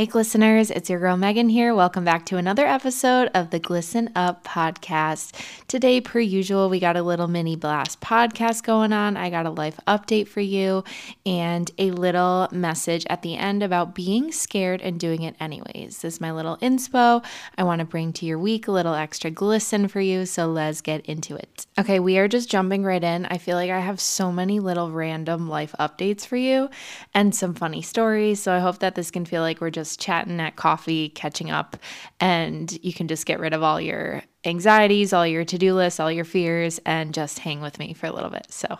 Hey Glisteners, it's your girl Meghan here. Welcome back to another episode of the Glisten Up podcast. Today, per usual, we got a little mini blast podcast going on. I got a life update for you and a little message at the end about being scared and doing it anyways. This is my little inspo. I want to bring to your week a little extra glisten for you, so let's get into it. Okay, we are just jumping right in. I feel like I have so many little random life updates for you and some funny stories, so I hope that this can feel like we're just chatting at coffee, catching up, and you can just get rid of all your anxieties, all your to-do lists, all your fears, and just hang with me for a little bit. So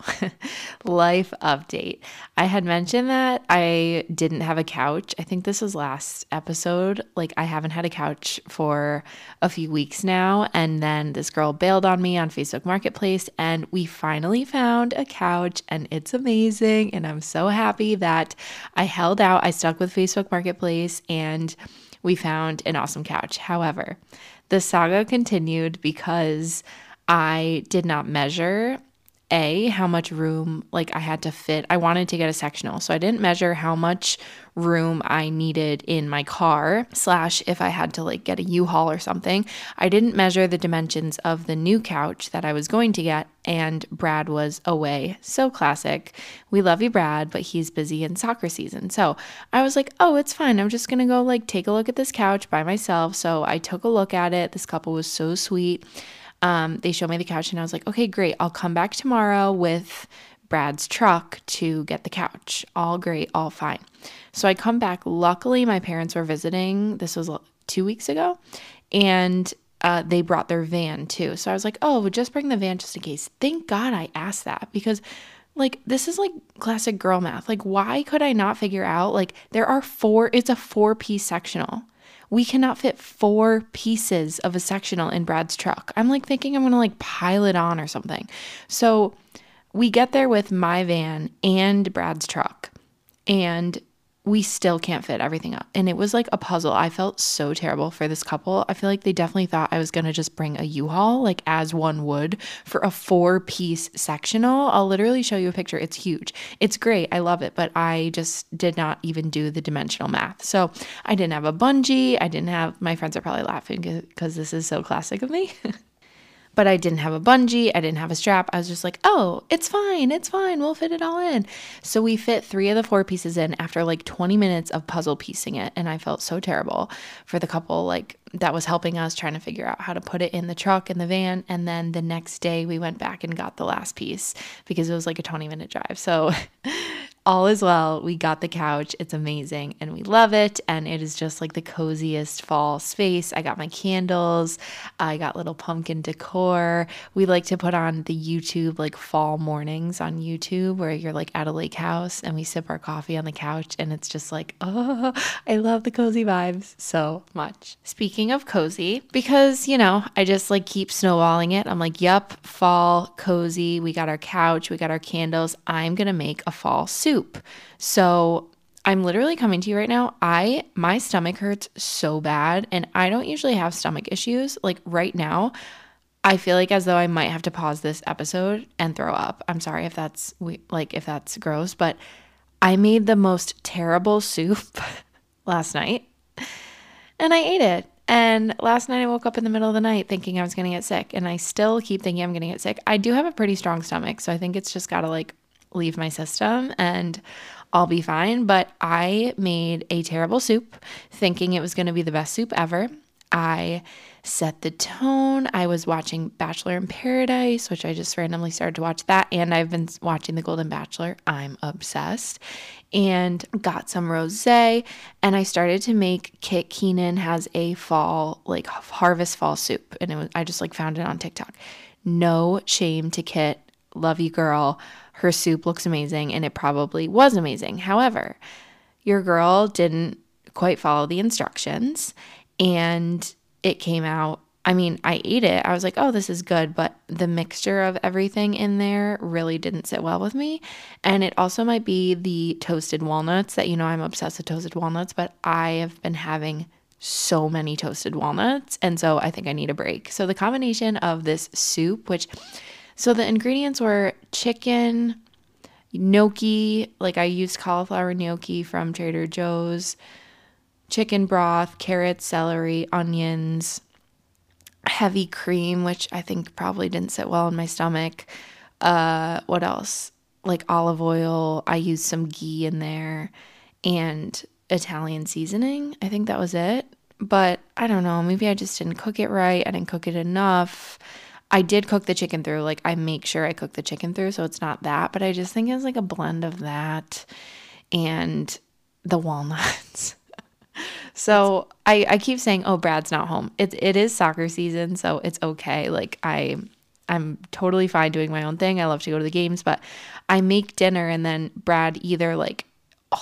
life update. I had mentioned that I didn't have a couch. I think this was last episode. Like, I haven't had a couch for a few weeks now. And then this girl bailed on me on Facebook Marketplace, and we finally found a couch, and it's amazing. And I'm so happy that I held out. I stuck with Facebook Marketplace and we found an awesome couch. However, the saga continued because I did not measure, A, how much room, like, I had to fit. I wanted to get a sectional, so I didn't measure how much room I needed in my car, slash if I had to, like, get a U-Haul or something. I didn't measure the dimensions of the new couch that I was going to get, and Brad was away. So classic. We love you, Brad, but he's busy in soccer season. So I was like, oh, it's fine. I'm just going to go, like, take a look at this couch by myself. So I took a look at it. This couple was so sweet. They showed me the couch and I was like, okay, great. I'll come back tomorrow with Brad's truck to get the couch. All great, all fine. So I come back. Luckily, my parents were visiting. This was 2 weeks ago. And they brought their van too. So I was like, oh, we'll just bring the van just in case. Thank God I asked that, because like, this is like classic girl math. Like, why could I not figure out, like, there are it's a 4-piece sectional. We cannot fit 4 pieces of a sectional in Brad's truck. I'm like thinking I'm going to like pile it on or something. So we get there with my van and Brad's truck, and we still can't fit everything up. And it was like a puzzle. I felt so terrible for this couple. I feel like they definitely thought I was going to just bring a U-Haul, like, as one would for a 4-piece sectional. I'll literally show you a picture. It's huge. It's great. I love it. But I just did not even do the dimensional math. So I didn't have a bungee. I didn't have, my friends are probably laughing because this is so classic of me. But I didn't have a bungee. I didn't have a strap. I was just like, oh, it's fine. It's fine. We'll fit it all in. So we fit 3 of the 4 pieces in after like 20 minutes of puzzle piecing it. And I felt so terrible for the couple, like, that was helping us trying to figure out how to put it in the truck and the van. And then the next day we went back and got the last piece because it was like a 20-minute drive. So all is well. We got the couch. It's amazing and we love it. And it is just like the coziest fall space. I got my candles. I got little pumpkin decor. We like to put on the YouTube, like, fall mornings on YouTube where you're like at a lake house and we sip our coffee on the couch. And it's just like, oh, I love the cozy vibes so much. Speaking of cozy, because, you know, I just like keep snowballing it. I'm like, yep, fall, cozy. We got our couch. We got our candles. I'm going to make a fall soup. So I'm literally coming to you right now. My stomach hurts so bad, and I don't usually have stomach issues. Like, right now, I feel like as though I might have to pause this episode and throw up. I'm sorry if that's gross, but I made the most terrible soup last night and I ate it. And last night I woke up in the middle of the night thinking I was going to get sick, and I still keep thinking I'm going to get sick. I do have a pretty strong stomach, so I think it's just got to like leave my system and I'll be fine. But I made a terrible soup thinking it was going to be the best soup ever. I set the tone. I was watching Bachelor in Paradise, which I just randomly started to watch that. And I've been watching The Golden Bachelor. I'm obsessed. And got some rosé. And I started to make, Kit Keenan has a fall, like, harvest fall soup. And I just like found it on TikTok. No shame to Kit. Love you, girl. Her soup looks amazing, and it probably was amazing. However, your girl didn't quite follow the instructions, and it came out. I mean, I ate it. I was like, oh, this is good, but the mixture of everything in there really didn't sit well with me. And it also might be the toasted walnuts that, you know, I'm obsessed with toasted walnuts, but I have been having so many toasted walnuts, and so I think I need a break. So the combination of this soup, So the ingredients were chicken, gnocchi, like I used cauliflower gnocchi from Trader Joe's, chicken broth, carrots, celery, onions, heavy cream, which I think probably didn't sit well in my stomach. What else? Like olive oil. I used some ghee in there and Italian seasoning. I think that was it. But I don't know. Maybe I just didn't cook it right. I didn't cook it enough. I did cook the chicken through. Like, I make sure I cook the chicken through, so it's not that. But I just think it was like a blend of that and the walnuts. So I keep saying, oh, Brad's not home. It is soccer season, so it's okay. Like, I'm totally fine doing my own thing. I love to go to the games, but I make dinner, and then Brad either, like,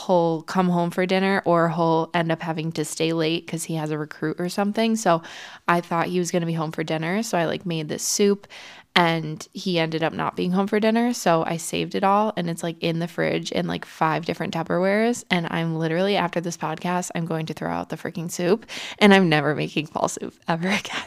he'll come home for dinner or he'll end up having to stay late because he has a recruit or something. So I thought he was going to be home for dinner. So I like made this soup and he ended up not being home for dinner. So I saved it all and it's like in the fridge in like 5 different Tupperwares. And I'm literally, after this podcast, I'm going to throw out the freaking soup and I'm never making fall soup ever again.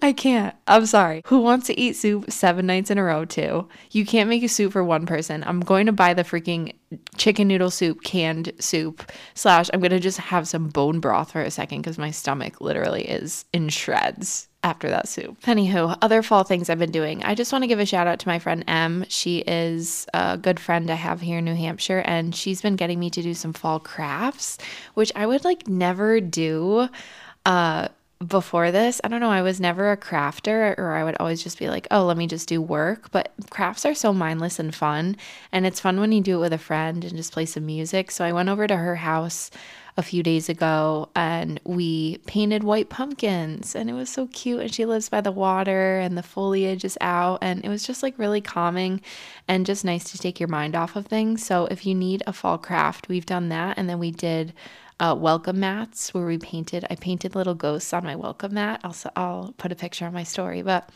I can't. I'm sorry. Who wants to eat soup 7 nights in a row too? You can't make a soup for one person. I'm going to buy the freaking chicken noodle soup, canned soup, / I'm going to just have some bone broth for a second because my stomach literally is in shreds after that soup. Anywho, other fall things I've been doing. I just want to give a shout out to my friend Em. She is a good friend I have here in New Hampshire, and she's been getting me to do some fall crafts, which I would like never do before this. I don't know, I was never a crafter, or I would always just be like, oh, let me just do work. But crafts are so mindless and fun, and it's fun when you do it with a friend and just play some music. So I went over to her house a few days ago and we painted white pumpkins, and it was so cute. And she lives by the water and the foliage is out, and it was just like really calming and just nice to take your mind off of things. So if you need a fall craft, we've done that. And then we did welcome mats where I painted little ghosts on my welcome mat. I'll put a picture on my story, but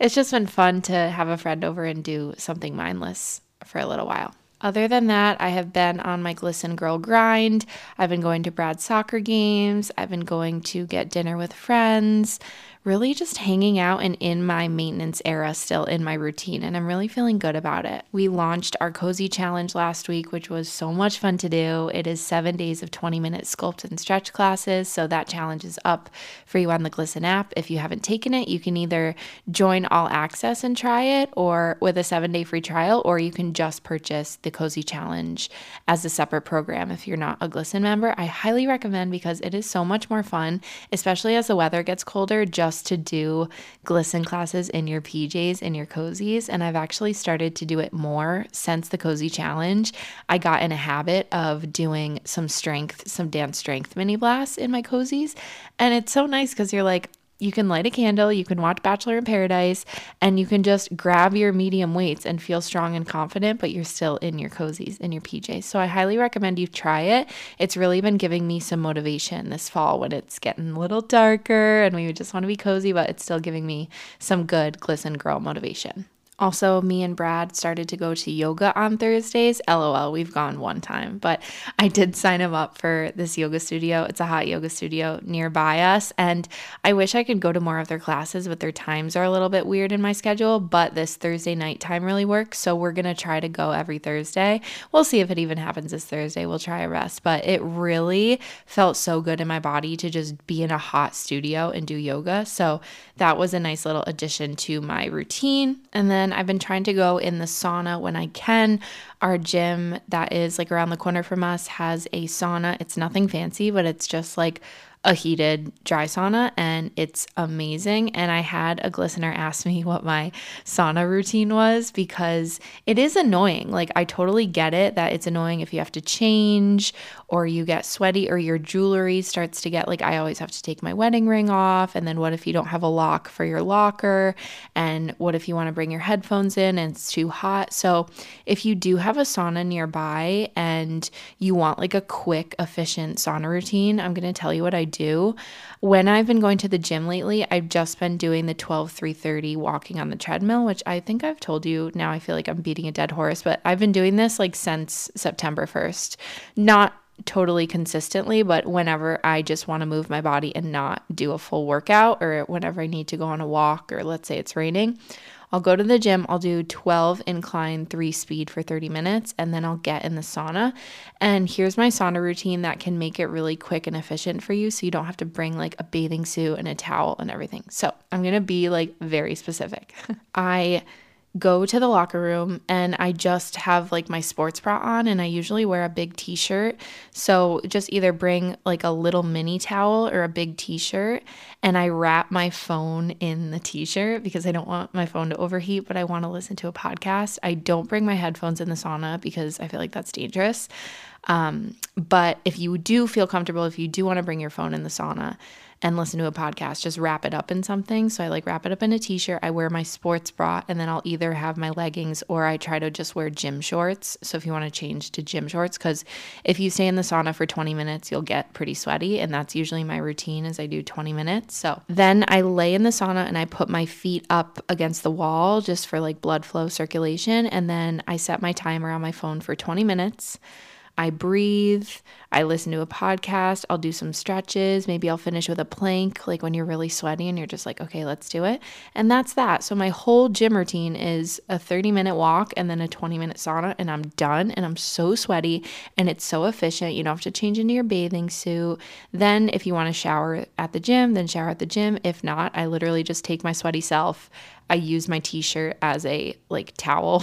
it's just been fun to have a friend over and do something mindless for a little while. Other than that, I have been on my Glisten Girl grind. I've been going to Brad's soccer games. I've been going to get dinner with friends, really just hanging out and in my maintenance era, still in my routine, and I'm really feeling good about it. We launched our cozy challenge last week, which was so much fun to do. It is 7 days of 20-minute sculpt and stretch classes, so that challenge is up for you on the Glisten app. If you haven't taken it, you can either join All Access and try it, or with a 7-day free trial, or you can just purchase the cozy challenge as a separate program if you're not a Glisten member. I highly recommend, because it is so much more fun, especially as the weather gets colder, just to do Glisten classes in your PJs, in your cozies. And I've actually started to do it more since the cozy challenge. I got in a habit of doing some dance strength mini blasts in my cozies, and it's so nice because you're like, you can light a candle, you can watch Bachelor in Paradise, and you can just grab your medium weights and feel strong and confident, but you're still in your cozies, in your PJs. So I highly recommend you try it. It's really been giving me some motivation this fall when it's getting a little darker and we just want to be cozy, but it's still giving me some good Glisten Girl motivation. Also, me and Brad started to go to yoga on Thursdays. LOL, we've gone one time, but I did sign him up for this yoga studio. It's a hot yoga studio nearby us, and I wish I could go to more of their classes, but their times are a little bit weird in my schedule, but this Thursday night time really works, so we're going to try to go every Thursday. We'll see if it even happens this Thursday. We'll try a rest, but it really felt so good in my body to just be in a hot studio and do yoga, so that was a nice little addition to my routine. And then I've been trying to go in the sauna when I can. Our gym that is like around the corner from us has a sauna. It's nothing fancy, but it's just like a heated dry sauna, and it's amazing. And I had a listener ask me what my sauna routine was, because it is annoying. Like, I totally get it that it's annoying if you have to change or you get sweaty or your jewelry starts to get, like, I always have to take my wedding ring off, and then what if you don't have a lock for your locker, and what if you want to bring your headphones in and it's too hot. So if you do have a sauna nearby and you want like a quick, efficient sauna routine, I'm going to tell you what I do. When I've been going to the gym lately, I've just been doing the 12-3-30 walking on the treadmill, which I think I've told you now. I feel like I'm beating a dead horse, but I've been doing this like since September 1st. Not totally consistently, but whenever I just want to move my body and not do a full workout, or whenever I need to go on a walk, or let's say it's raining, I'll go to the gym, I'll do 12 incline, 3 speed for 30 minutes, and then I'll get in the sauna. And here's my sauna routine that can make it really quick and efficient for you, so you don't have to bring like a bathing suit and a towel and everything. So I'm gonna be like very specific. I go to the locker room and I just have like my sports bra on, and I usually wear a big t-shirt. So just either bring like a little mini towel or a big t-shirt, and I wrap my phone in the t-shirt because I don't want my phone to overheat, but I want to listen to a podcast. I don't bring my headphones in the sauna because I feel like that's dangerous. But if you do feel comfortable, if you do want to bring your phone in the sauna and listen to a podcast, just wrap it up in something. So I like wrap it up in a t-shirt, I wear my sports bra, and then I'll either have my leggings or I try to just wear gym shorts. So if you want to change to gym shorts, because if you stay in the sauna for 20 minutes, you'll get pretty sweaty. And that's usually my routine, is I do 20 minutes. So then I lay in the sauna and I put my feet up against the wall just for like blood flow circulation. And then I set my timer on my phone for 20 minutes. I breathe, I listen to a podcast, I'll do some stretches, maybe I'll finish with a plank, like when you're really sweaty and you're just like, okay, let's do it. And that's that. So my whole gym routine is a 30-minute walk and then a 20-minute sauna, and I'm done, and I'm so sweaty, and it's so efficient. You don't have to change into your bathing suit. Then if you want to shower at the gym, then shower at the gym. If not, I literally just take my sweaty self, I use my t-shirt as a like towel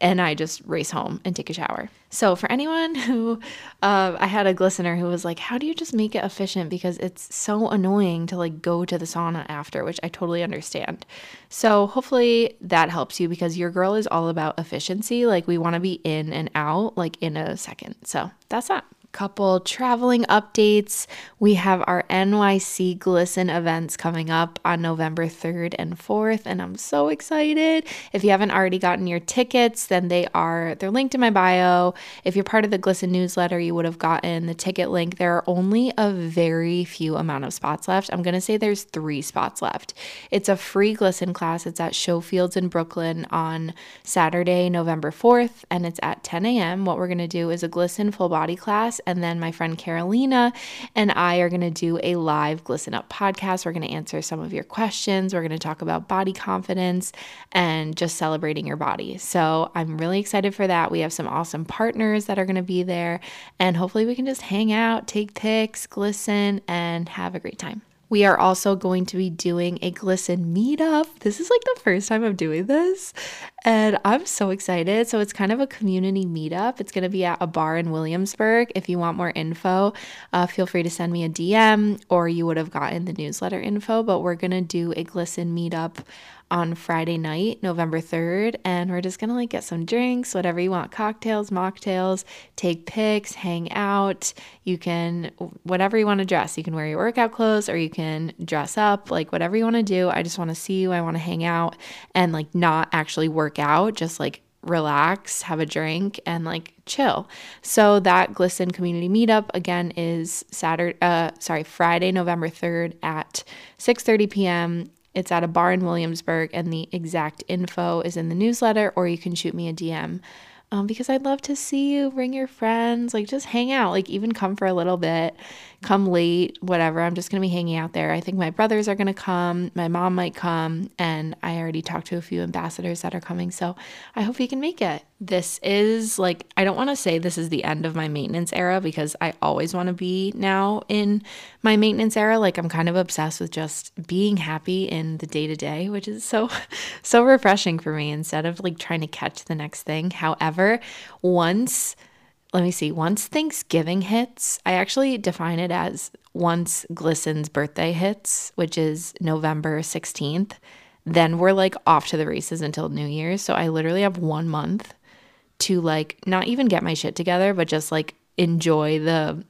and I just race home and take a shower. So for anyone who, I had a listener who was like, how do you just make it efficient? Because it's so annoying to like go to the sauna after, which I totally understand. So hopefully that helps you, because your girl is all about efficiency. Like we want to be in and out like in a second. So that's that. Couple traveling updates. We have our NYC Glisten events coming up on November 3rd and 4th, and I'm so excited. If you haven't already gotten your tickets, then they're linked in my bio. If you're part of the Glisten newsletter, you would have gotten the ticket link. There are only a very few amount of spots left. I'm going to say there's 3 spots left. It's a free Glisten class. It's at Showfields in Brooklyn on Saturday, November 4th, and it's at 10 a.m. What we're going to do is a Glisten full body class, and then my friend Carolina and I are going to do a live Glisten Up podcast. We're going to answer some of your questions. We're going to talk about body confidence and just celebrating your body. So I'm really excited for that. We have some awesome partners that are going to be there, and hopefully we can just hang out, take pics, glisten, and have a great time. We are also going to be doing a Glisten meetup. This is like the first time I'm doing this, and I'm so excited. So it's kind of a community meetup. It's going to be at a bar in Williamsburg. If you want more info, feel free to send me a DM, or you would have gotten the newsletter info. But we're going to do a Glisten meetup on Friday night, November 3rd, and we're just going to like get some drinks, whatever you want, cocktails, mocktails, take pics, hang out. You can, whatever you want to dress, you can wear your workout clothes or you can dress up, like whatever you want to do. I just want to see you. I want to hang out and like not actually work out, just like relax, have a drink, and like chill. So that Glisten community meetup again is Friday, November 3rd at 6:30 p.m. It's at a bar in Williamsburg, and the exact info is in the newsletter, or you can shoot me a DM because I'd love to see you. Bring your friends, like just hang out, like even come for a little bit, come late, whatever. I'm just going to be hanging out there. I think my brothers are going to come. My mom might come, and I already talked to a few ambassadors that are coming. So I hope you can make it. This is like, I don't want to say this is the end of my maintenance era, because I always want to be now in my maintenance era. Like I'm kind of obsessed with just being happy in the day to day, which is so refreshing for me, instead of like trying to catch the next thing. However, once Thanksgiving hits, I actually define it as once Glisten's birthday hits, which is November 16th, then we're like off to the races until New Year's. So I literally have 1 month to like not even get my shit together, but just like enjoy the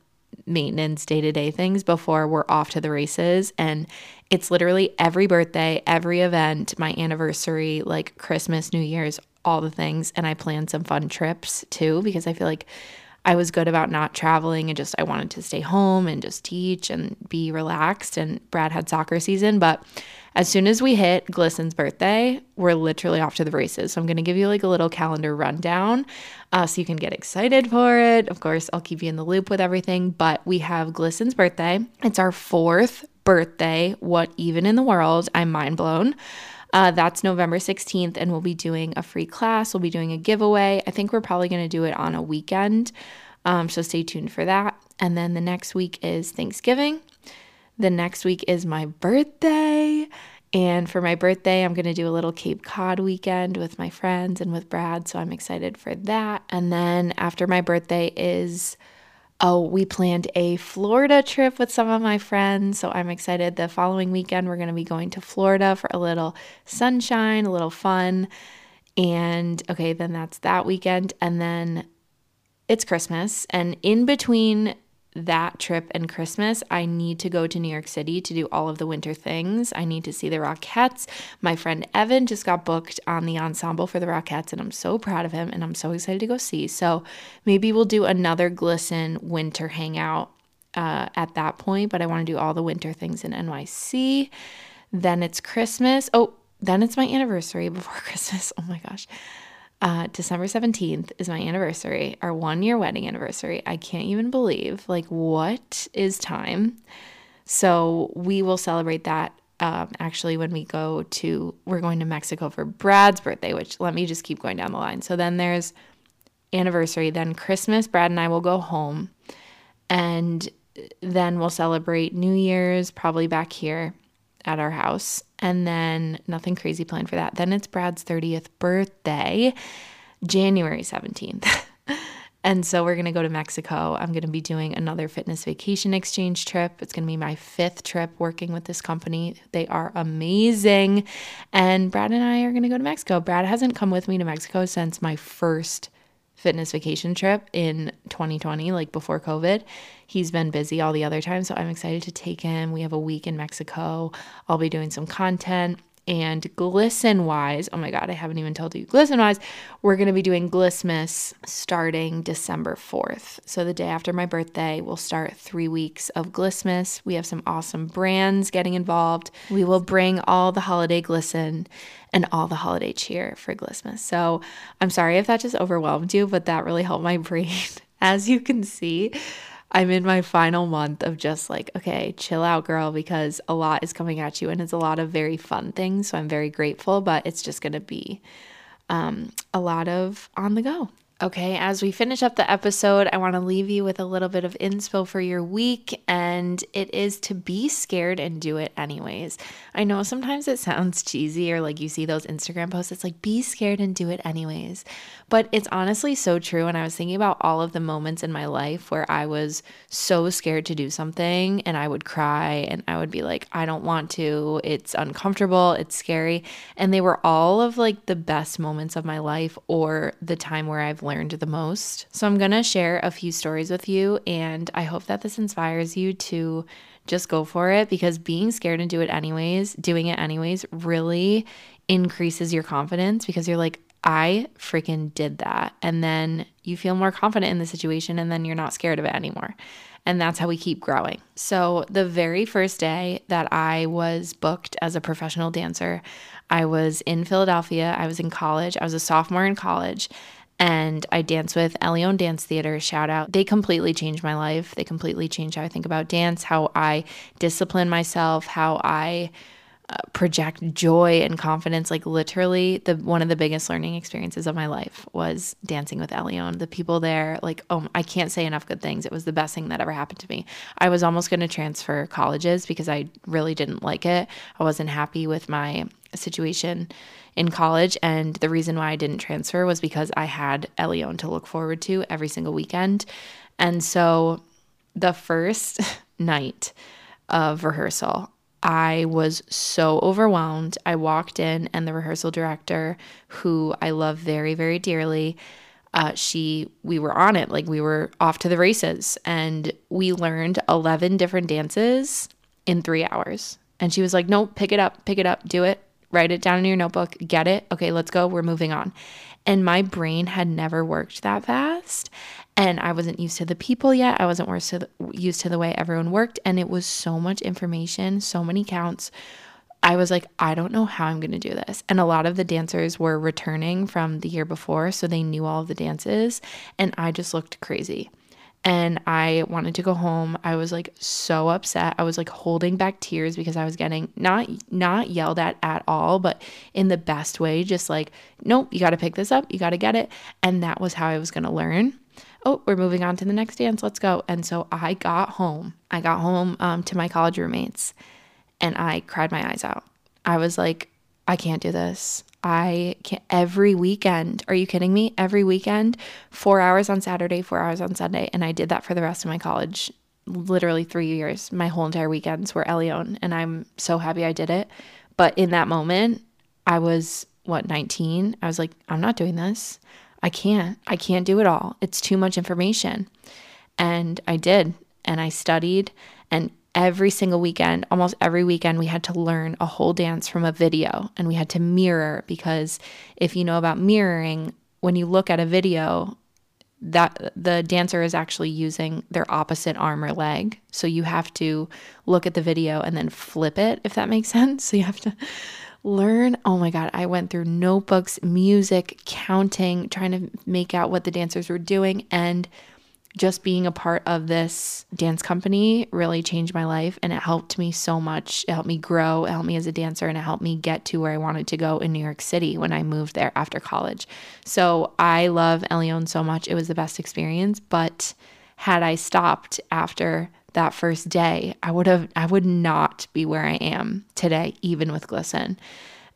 maintenance day-to-day things before we're off to the races. And it's literally every birthday, every event, my anniversary, like Christmas, New Year's, all the things. And I planned some fun trips too, because I feel like I was good about not traveling and just I wanted to stay home and just teach and be relaxed. And Brad had soccer season, but as soon as we hit Glisten's birthday, we're literally off to the races. So I'm going to give you like a little calendar rundown so you can get excited for it. Of course, I'll keep you in the loop with everything, but we have Glisten's birthday. It's our 4th birthday. What even in the world? I'm mind blown. That's November 16th, and we'll be doing a free class. We'll be doing a giveaway. I think we're probably going to do it on a weekend, so stay tuned for that. And then the next week is Thanksgiving. The next week is my birthday. And for my birthday, I'm going to do a little Cape Cod weekend with my friends and with Brad, so I'm excited for that. And then after my birthday is, we planned a Florida trip with some of my friends, so I'm excited. The following weekend, we're going to be going to Florida for a little sunshine, a little fun. And okay, then that's that weekend. And then it's Christmas, and in between that trip and Christmas, I need to go to New York City to do all of the winter things. I need to see the Rockettes. My friend Evan just got booked on the ensemble for the Rockettes, and I'm so proud of him, and I'm so excited to go see. So maybe we'll do another Glisten winter hangout at that point, but I want to do all the winter things in NYC. Then it's Christmas. Then it's my anniversary before Christmas. Oh my gosh. December 17th is my anniversary, our 1-year wedding anniversary. I can't even believe, what is time? So we will celebrate that actually when we're going to Mexico for Brad's birthday, which let me just keep going down the line. So then there's anniversary, then Christmas, Brad and I will go home, and then we'll celebrate New Year's probably back here at our house, and then nothing crazy planned for that. Then it's Brad's 30th birthday, January 17th. And so we're going to go to Mexico. I'm going to be doing another fitness vacation exchange trip. It's going to be my 5th trip working with this company. They are amazing. And Brad and I are going to go to Mexico. Brad hasn't come with me to Mexico since my first fitness vacation trip in 2020, before COVID. He's been busy all the other time, so I'm excited to take him. We have a week in Mexico. I'll be doing some content. And Glisten-wise, oh my God, I haven't even told you. Glisten-wise, we're going to be doing Glissmas starting December 4th. So the day after my birthday, we'll start 3 weeks of Glissmas. We have some awesome brands getting involved. We will bring all the holiday glisten and all the holiday cheer for Glissmas. So I'm sorry if that just overwhelmed you, but that really helped my brain. As you can see, I'm in my final month of just okay, chill out, girl, because a lot is coming at you, and it's a lot of very fun things, so I'm very grateful, but it's just going to be a lot of on the go. Okay, as we finish up the episode, I want to leave you with a little bit of inspo for your week, and it is to be scared and do it anyways. I know sometimes it sounds cheesy, or you see those Instagram posts, it's be scared and do it anyways, but it's honestly so true. And I was thinking about all of the moments in my life where I was so scared to do something, and I would cry, and I would be I don't want to, it's uncomfortable, it's scary, and they were all of the best moments of my life, or the time where I've learned the most. So I'm going to share a few stories with you, and I hope that this inspires you to just go for it, because being scared and doing it anyways really increases your confidence, because you're I freaking did that. And then you feel more confident in the situation, and then you're not scared of it anymore. And that's how we keep growing. So the very first day that I was booked as a professional dancer, I was in Philadelphia. I was in college. I was a sophomore in college. And I danced with Eleon Dance Theater, shout out. They completely changed my life. They completely changed how I think about dance, how I discipline myself, how I project joy and confidence. Literally, one of the biggest learning experiences of my life was dancing with Eleon. The people there, I can't say enough good things. It was the best thing that ever happened to me. I was almost going to transfer colleges because I really didn't like it. I wasn't happy with my situation in college, and the reason why I didn't transfer was because I had Eleon to look forward to every single weekend. And so the first night of rehearsal, I was so overwhelmed. I walked in, and the rehearsal director, who I love very, very dearly, we were on it, we were off to the races, and we learned 11 different dances in 3 hours. And she was like, no, pick it up, do it. Write it down in your notebook, get it. Okay, let's go. We're moving on. And my brain had never worked that fast. And I wasn't used to the people yet. I wasn't used to the way everyone worked. And it was so much information, so many counts. I was I don't know how I'm going to do this. And a lot of the dancers were returning from the year before, so they knew all of the dances. And I just looked crazy. and I wanted to go home. I was like so upset. I was like holding back tears because I was getting not yelled at all, but in the best way, just like, nope, you got to pick this up. You got to get it. And that was how I was going to learn. Oh, we're moving on to the next dance. Let's go. And so I got home. I got home to my college roommates and I cried my eyes out. I was like, I can't do this. I can't. Every weekend. Are you kidding me? Every weekend, 4 hours on Saturday, 4 hours on Sunday. And I did that for the rest of my college, literally 3 years. My whole entire weekends were Eleon, and I'm so happy I did it. But in that moment, I was, 19? I was like, I'm not doing this. I can't do it all. It's too much information. And I did. And I studied. And every single weekend, almost every weekend, we had to learn a whole dance from a video, and we had to mirror, because if you know about mirroring, when you look at a video, that the dancer is actually using their opposite arm or leg. So you have to look at the video and then flip it, if that makes sense. So you have to learn. Oh my God, I went through notebooks, music, counting, trying to make out what the dancers were doing. And just being a part of this dance company really changed my life, and it helped me so much. It helped me grow, it helped me as a dancer, and it helped me get to where I wanted to go in New York City when I moved there after college. So I love Eleon so much. It was the best experience, but had I stopped after that first day, I would not be where I am today, even with Glisten.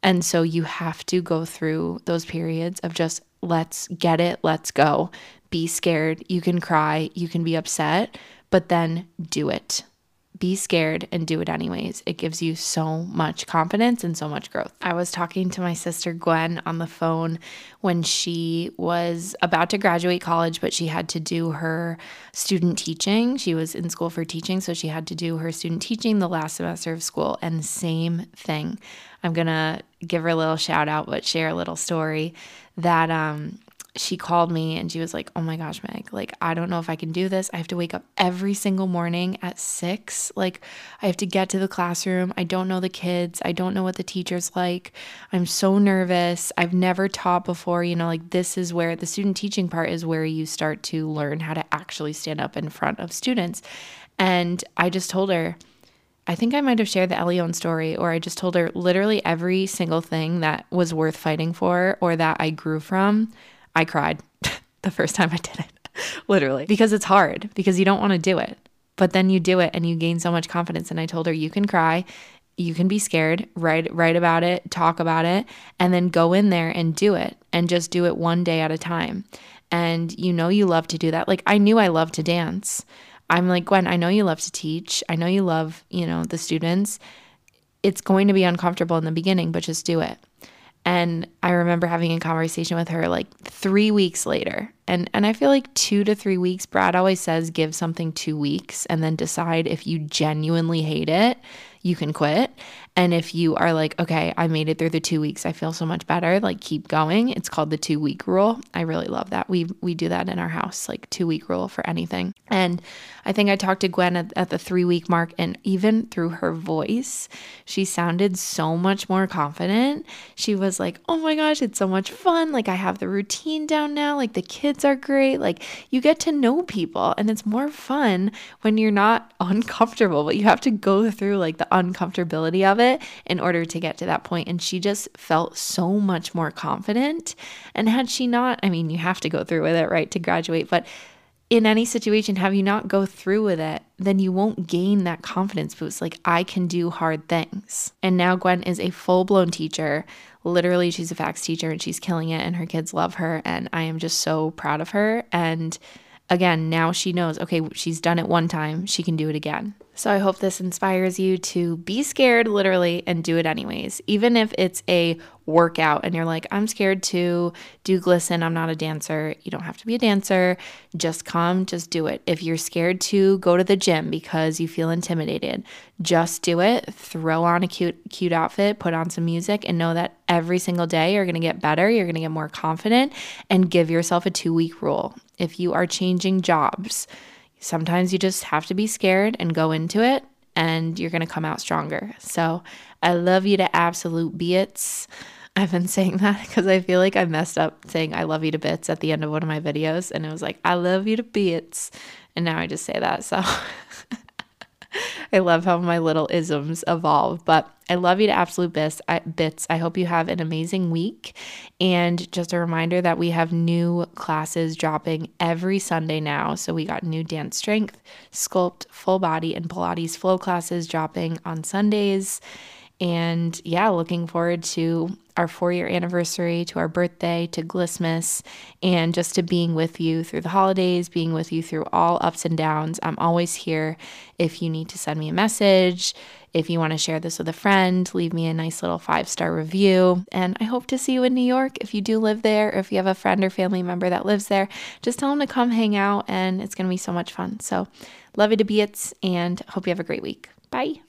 And so you have to go through those periods of just, let's get it, let's go. Be scared. You can cry. You can be upset, but then do it. Be scared and do it anyways. It gives you so much confidence and so much growth. I was talking to my sister Gwen on the phone when she was about to graduate college, but she had to do her student teaching. She was in school for teaching, so she had to do her student teaching the last semester of school, and same thing. I'm going to give her a little shout out, but share a little story that she called me and she was like, oh my gosh, Meg, like, I don't know if I can do this. I have to wake up every single morning at 6. Like, I have to get to the classroom. I don't know the kids. I don't know what the teacher's like. I'm so nervous. I've never taught before. You know, like, this is where the student teaching part is where you start to learn how to actually stand up in front of students. And I just told her, I think I might have shared the Eleon story, or I just told her literally every single thing that was worth fighting for or that I grew from. I cried the first time I did it, literally, because it's hard, because you don't want to do it, but then you do it and you gain so much confidence. And I told her, you can cry, you can be scared, write about it, talk about it, and then go in there and do it, and just do it one day at a time. And you know you love to do that. Like, I knew I loved to dance. I'm like, Gwen, I know you love to teach. I know you love, you know, the students. It's going to be uncomfortable in the beginning, but just do it. And I remember having a conversation with her like 3 weeks later. And I feel like 2 to 3 weeks, Brad always says, give something 2 weeks and then decide if you genuinely hate it, you can quit. And if you are like, okay, I made it through the 2 weeks, I feel so much better, like, keep going. It's called the 2 week rule. I really love that. We do that in our house, like 2 week rule for anything. And I think I talked to Gwen at the 3 week mark, and even through her voice, she sounded so much more confident. She was like, oh my gosh, it's so much fun. Like, I have the routine down now. Like, the kids are great. Like, you get to know people, and it's more fun when you're not uncomfortable, but you have to go through like the uncomfortability of it in order to get to that point. And she just felt so much more confident. And had she not, I mean, you have to go through with it, right, to graduate, but in any situation, have you not go through with it, then you won't gain that confidence boost. Like, I can do hard things. And now Gwen is a full-blown teacher. Literally, she's a fax teacher, and she's killing it, and her kids love her, and I am just so proud of her. And again, now she knows, okay, she's done it one time, she can do it again. So I hope this inspires you to be scared, literally, and do it anyways. Even if it's a workout and you're like, I'm scared to do Glisten, I'm not a dancer. You don't have to be a dancer. Just come, just do it. If you're scared to go to the gym because you feel intimidated, just do it. Throw on a cute outfit, put on some music, and know that every single day you're going to get better, you're going to get more confident, and give yourself a 2 week rule. If you are changing jobs, sometimes you just have to be scared and go into it, and you're going to come out stronger. So I love you to absolute bits. I've been saying that because I feel like I messed up saying I love you to bits at the end of one of my videos, and it was like, I love you to bits. And now I just say that. So I love how my little isms evolve, but I love you to absolute bits. I hope you have an amazing week. And just a reminder that we have new classes dropping every Sunday now. So we got new dance strength, sculpt, full body, and Pilates flow classes dropping on Sundays. And yeah, looking forward to our 4-year anniversary, to our birthday, to Glissmas, and just to being with you through the holidays, being with you through all ups and downs. I'm always here if you need to send me a message, if you want to share this with a friend, leave me a nice little 5-star review. And I hope to see you in New York. If you do live there, or if you have a friend or family member that lives there, just tell them to come hang out, and it's going to be so much fun. So love you to bits, and hope you have a great week. Bye.